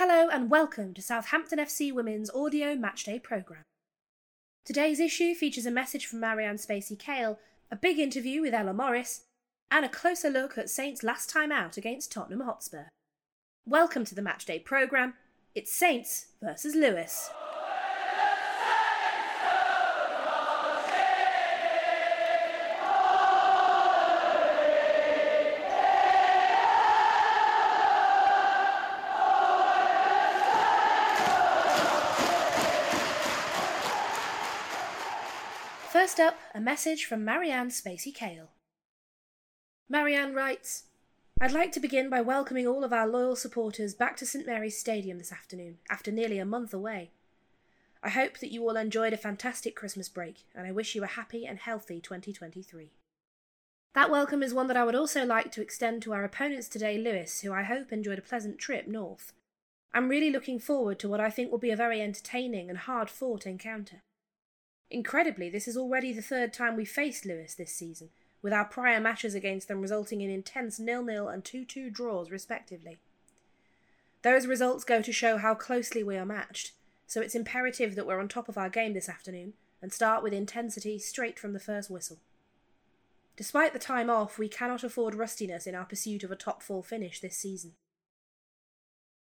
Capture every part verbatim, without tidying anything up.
Hello and welcome to Southampton F C Women's audio matchday programme. Today's issue features a message from Marianne Spacey-Kale, a big interview with Ella Morris, and a closer look at Saints' last time out against Tottenham Hotspur. Welcome to the matchday programme. It's Saints versus Lewis. First up, a message from Marianne Spacey-Kale. Marianne writes, I'd like to begin by welcoming all of our loyal supporters back to St Mary's Stadium this afternoon, after nearly a month away. I hope that you all enjoyed a fantastic Christmas break, and I wish you a happy and healthy twenty twenty-three. That welcome is one that I would also like to extend to our opponents today, Lewis, who I hope enjoyed a pleasant trip north. I'm really looking forward to what I think will be a very entertaining and hard-fought encounter. Incredibly, this is already the third time we've faced Lewis this season, with our prior matches against them resulting in intense nil-nil and two-two draws respectively. Those results go to show how closely we are matched, so it's imperative that we're on top of our game this afternoon and start with intensity straight from the first whistle. Despite the time off, we cannot afford rustiness in our pursuit of a top-four finish this season.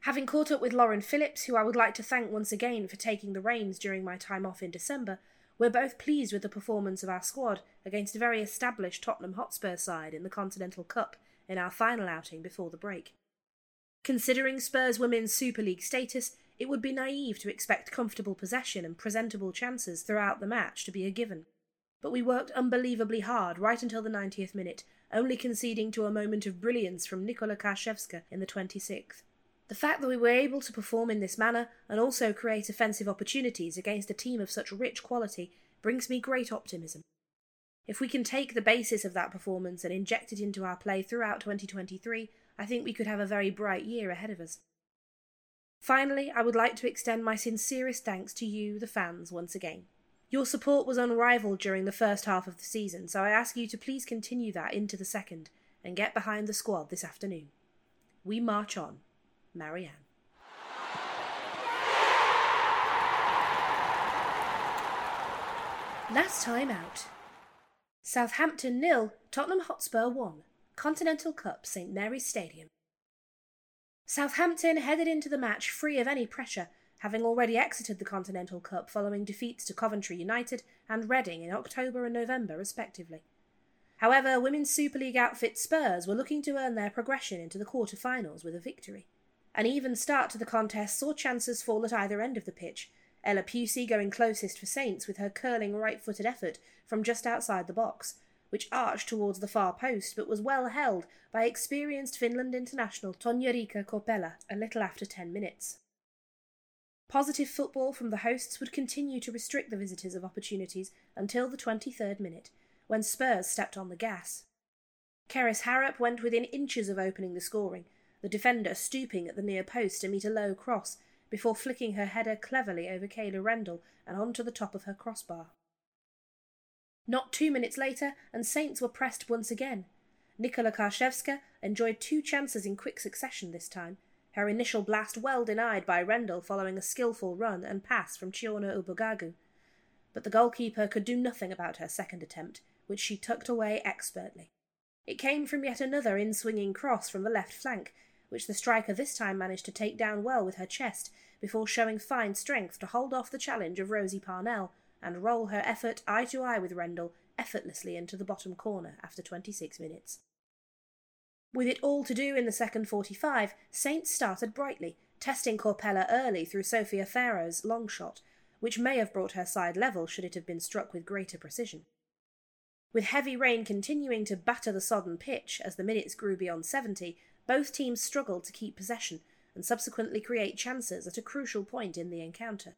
Having caught up with Lauren Phillips, who I would like to thank once again for taking the reins during my time off in December, we're both pleased with the performance of our squad against a very established Tottenham Hotspur side in the Continental Cup in our final outing before the break. Considering Spurs Women's Super League status, it would be naive to expect comfortable possession and presentable chances throughout the match to be a given. But we worked unbelievably hard right until the ninetieth minute, only conceding to a moment of brilliance from Nikola Karshevska in the twenty-sixth. The fact that we were able to perform in this manner and also create offensive opportunities against a team of such rich quality brings me great optimism. If we can take the basis of that performance and inject it into our play throughout twenty twenty-three, I think we could have a very bright year ahead of us. Finally, I would like to extend my sincerest thanks to you, the fans, once again. Your support was unrivaled during the first half of the season, so I ask you to please continue that into the second and get behind the squad this afternoon. We march on. Marianne. Last time out. Southampton nil, Tottenham Hotspur one. Continental Cup, St Mary's Stadium. Southampton headed into the match free of any pressure, having already exited the Continental Cup following defeats to Coventry United and Reading in October and November respectively. However, Women's Super League outfit Spurs were looking to earn their progression into the quarter-finals with a victory. An even start to the contest saw chances fall at either end of the pitch, Ella Pusey going closest for Saints with her curling right-footed effort from just outside the box, which arched towards the far post but was well held by experienced Finland international Tonja-Riikka Korpela a little after ten minutes. Positive football from the hosts would continue to restrict the visitors of opportunities until the twenty-third minute, when Spurs stepped on the gas. Keris Harrop went within inches of opening the scoring, the defender stooping at the near post to meet a low cross before flicking her header cleverly over Kayla Rendell and onto the top of her crossbar. Not two minutes later, and Saints were pressed once again. Nikola Karshevska enjoyed two chances in quick succession this time, her initial blast well denied by Rendell following a skillful run and pass from Chiona Ubogagu. But the goalkeeper could do nothing about her second attempt, which she tucked away expertly. It came from yet another in-swinging cross from the left flank, which the striker this time managed to take down well with her chest before showing fine strength to hold off the challenge of Rosie Parnell and roll her effort eye-to-eye with Rendell effortlessly into the bottom corner after twenty-six minutes. With it all to do in the second forty-five, Saints started brightly, testing Korpela early through Sophia Farrow's long shot, which may have brought her side level should it have been struck with greater precision. With heavy rain continuing to batter the sodden pitch as the minutes grew beyond seventy, both teams struggled to keep possession and subsequently create chances at a crucial point in the encounter.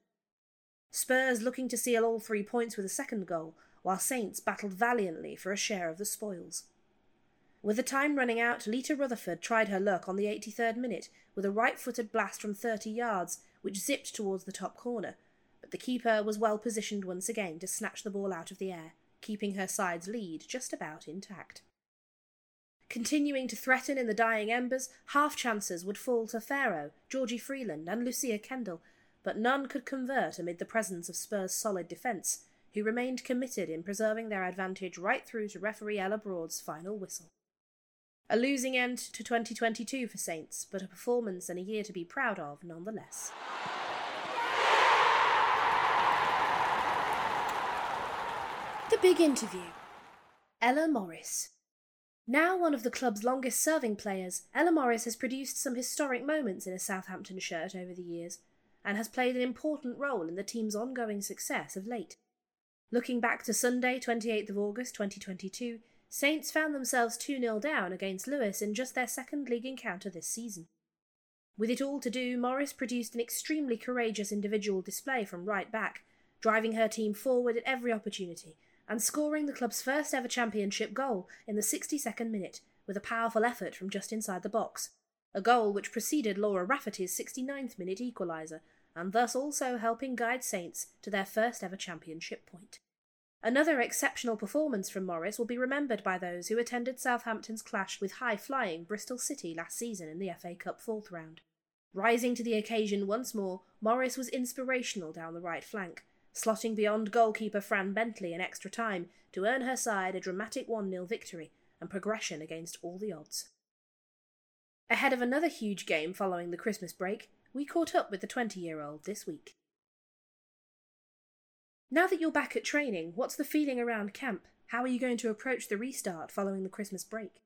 Spurs looking to seal all three points with a second goal, while Saints battled valiantly for a share of the spoils. With the time running out, Leta Rutherford tried her luck on the eighty-third minute with a right-footed blast from thirty yards, which zipped towards the top corner, but the keeper was well positioned once again to snatch the ball out of the air, keeping her side's lead just about intact. Continuing to threaten in the dying embers, half-chances would fall to Pharaoh, Georgie Freeland and Lucia Kendall, but none could convert amid the presence of Spurs' solid defence, who remained committed in preserving their advantage right through to referee Ella Broad's final whistle. A losing end to twenty twenty-two for Saints, but a performance and a year to be proud of nonetheless. The Big Interview. Ella Morris. Now one of the club's longest-serving players, Ella Morris has produced some historic moments in a Southampton shirt over the years, and has played an important role in the team's ongoing success of late. Looking back to Sunday, twenty-eighth of August twenty twenty-two, Saints found themselves two nil down against Lewis in just their second league encounter this season. With it all to do, Morris produced an extremely courageous individual display from right back, driving her team forward at every opportunity, and scoring the club's first-ever championship goal in the sixty-second minute, with a powerful effort from just inside the box, a goal which preceded Laura Rafferty's sixty-ninth minute equaliser, and thus also helping guide Saints to their first-ever championship point. Another exceptional performance from Morris will be remembered by those who attended Southampton's clash with high-flying Bristol City last season in the F A Cup fourth round. Rising to the occasion once more, Morris was inspirational down the right flank, slotting beyond goalkeeper Fran Bentley in extra time to earn her side a dramatic one nil victory and progression against all the odds. Ahead of another huge game following the Christmas break, we caught up with the twenty-year-old this week. Now that you're back at training, what's the feeling around camp? How are you going to approach the restart following the Christmas break?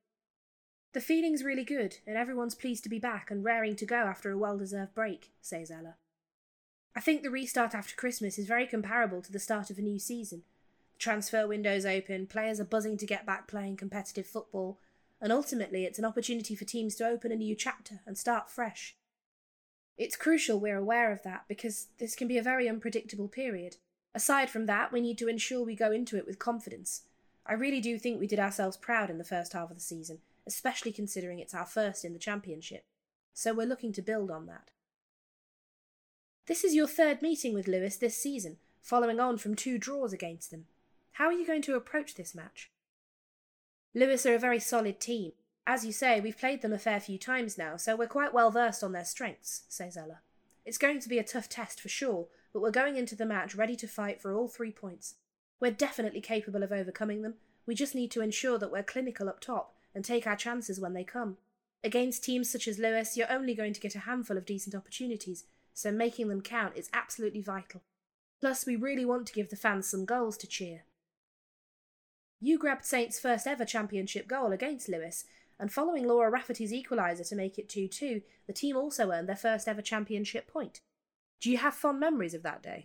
The feeling's really good, and everyone's pleased to be back and raring to go after a well-deserved break, says Ella. I think the restart after Christmas is very comparable to the start of a new season. The transfer window's open, players are buzzing to get back playing competitive football, and ultimately it's an opportunity for teams to open a new chapter and start fresh. It's crucial we're aware of that, because this can be a very unpredictable period. Aside from that, we need to ensure we go into it with confidence. I really do think we did ourselves proud in the first half of the season, especially considering it's our first in the Championship, so we're looking to build on that. This is your third meeting with Lewis this season, following on from two draws against them. How are you going to approach this match? Lewis are a very solid team. As you say, we've played them a fair few times now, so we're quite well versed on their strengths, says Ella. It's going to be a tough test for sure, but we're going into the match ready to fight for all three points. We're definitely capable of overcoming them. We just need to ensure that we're clinical up top and take our chances when they come. Against teams such as Lewis, you're only going to get a handful of decent opportunities, so making them count is absolutely vital. Plus, we really want to give the fans some goals to cheer. You grabbed Saints' first-ever championship goal against Lewis, and following Laura Rafferty's equaliser to make it two two, the team also earned their first-ever championship point. Do you have fond memories of that day?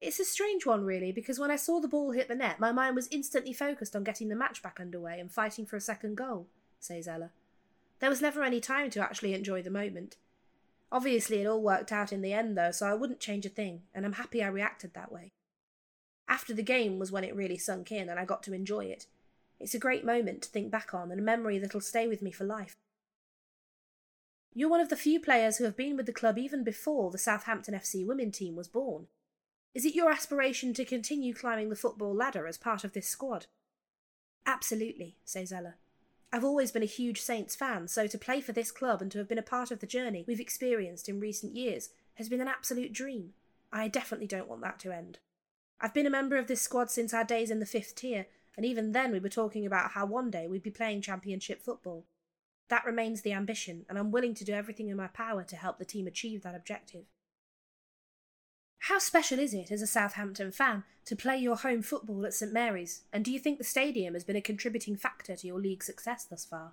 It's a strange one, really, because when I saw the ball hit the net, my mind was instantly focused on getting the match back underway and fighting for a second goal, says Ella. There was never any time to actually enjoy the moment. Obviously, it all worked out in the end, though, so I wouldn't change a thing, and I'm happy I reacted that way. After the game was when it really sunk in, and I got to enjoy it. It's a great moment to think back on, and a memory that'll stay with me for life. You're one of the few players who have been with the club even before the Southampton F C women team was born. Is it your aspiration to continue climbing the football ladder as part of this squad? Absolutely, says Ella. I've always been a huge Saints fan, so to play for this club and to have been a part of the journey we've experienced in recent years has been an absolute dream. I definitely don't want that to end. I've been a member of this squad since our days in the fifth tier, and even then we were talking about how one day we'd be playing championship football. That remains the ambition, and I'm willing to do everything in my power to help the team achieve that objective. How special is it, as a Southampton fan, to play your home football at St Mary's, and do you think the stadium has been a contributing factor to your league success thus far?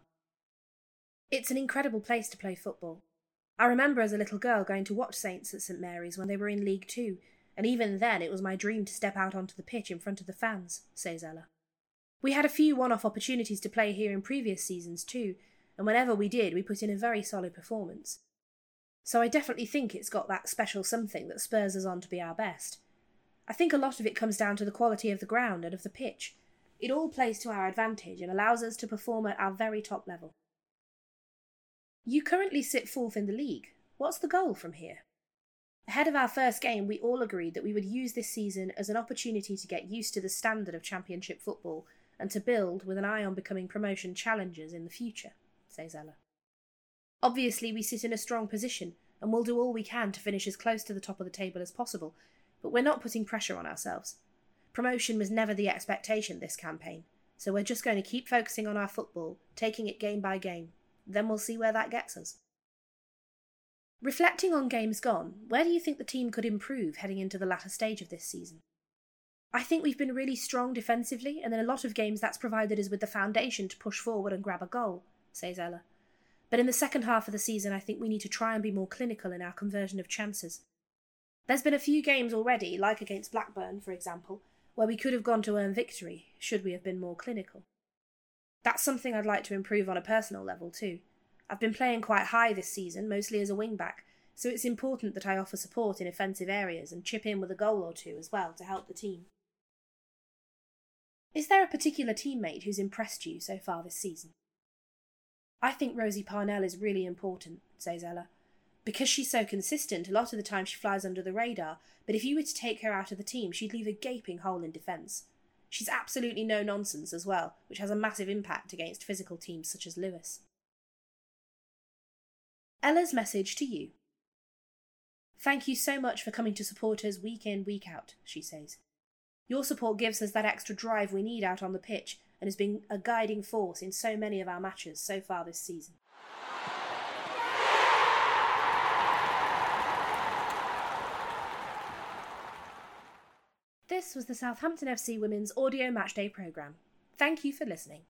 It's an incredible place to play football. I remember as a little girl going to watch Saints at St Mary's when they were in League Two, and even then it was my dream to step out onto the pitch in front of the fans, says Ella. We had a few one-off opportunities to play here in previous seasons too, and whenever we did, we put in a very solid performance. So I definitely think it's got that special something that spurs us on to be our best. I think a lot of it comes down to the quality of the ground and of the pitch. It all plays to our advantage and allows us to perform at our very top level. You currently sit fourth in the league. What's the goal from here? Ahead of our first game, we all agreed that we would use this season as an opportunity to get used to the standard of championship football and to build with an eye on becoming promotion challengers in the future, says Ella. Obviously, we sit in a strong position and we'll do all we can to finish as close to the top of the table as possible, but we're not putting pressure on ourselves. Promotion was never the expectation this campaign, so we're just going to keep focusing on our football, taking it game by game. Then we'll see where that gets us. Reflecting on games gone, where do you think the team could improve heading into the latter stage of this season? I think we've been really strong defensively, and in a lot of games that's provided us with the foundation to push forward and grab a goal, says Ella. But in the second half of the season, I think we need to try and be more clinical in our conversion of chances. There's been a few games already, like against Blackburn, for example, where we could have gone to earn victory, should we have been more clinical. That's something I'd like to improve on a personal level too. I've been playing quite high this season, mostly as a wing-back, so it's important that I offer support in offensive areas and chip in with a goal or two as well to help the team. Is there a particular teammate who's impressed you so far this season? I think Rosie Parnell is really important, says Ella. Because she's so consistent, a lot of the time she flies under the radar, but if you were to take her out of the team, she'd leave a gaping hole in defence. She's absolutely no nonsense as well, which has a massive impact against physical teams such as Lewis. Ella's message to you. Thank you so much for coming to support us week in, week out, she says. Your support gives us that extra drive we need out on the pitch and has been a guiding force in so many of our matches so far this season. This was the Southampton F C Women's Audio Matchday programme. Thank you for listening.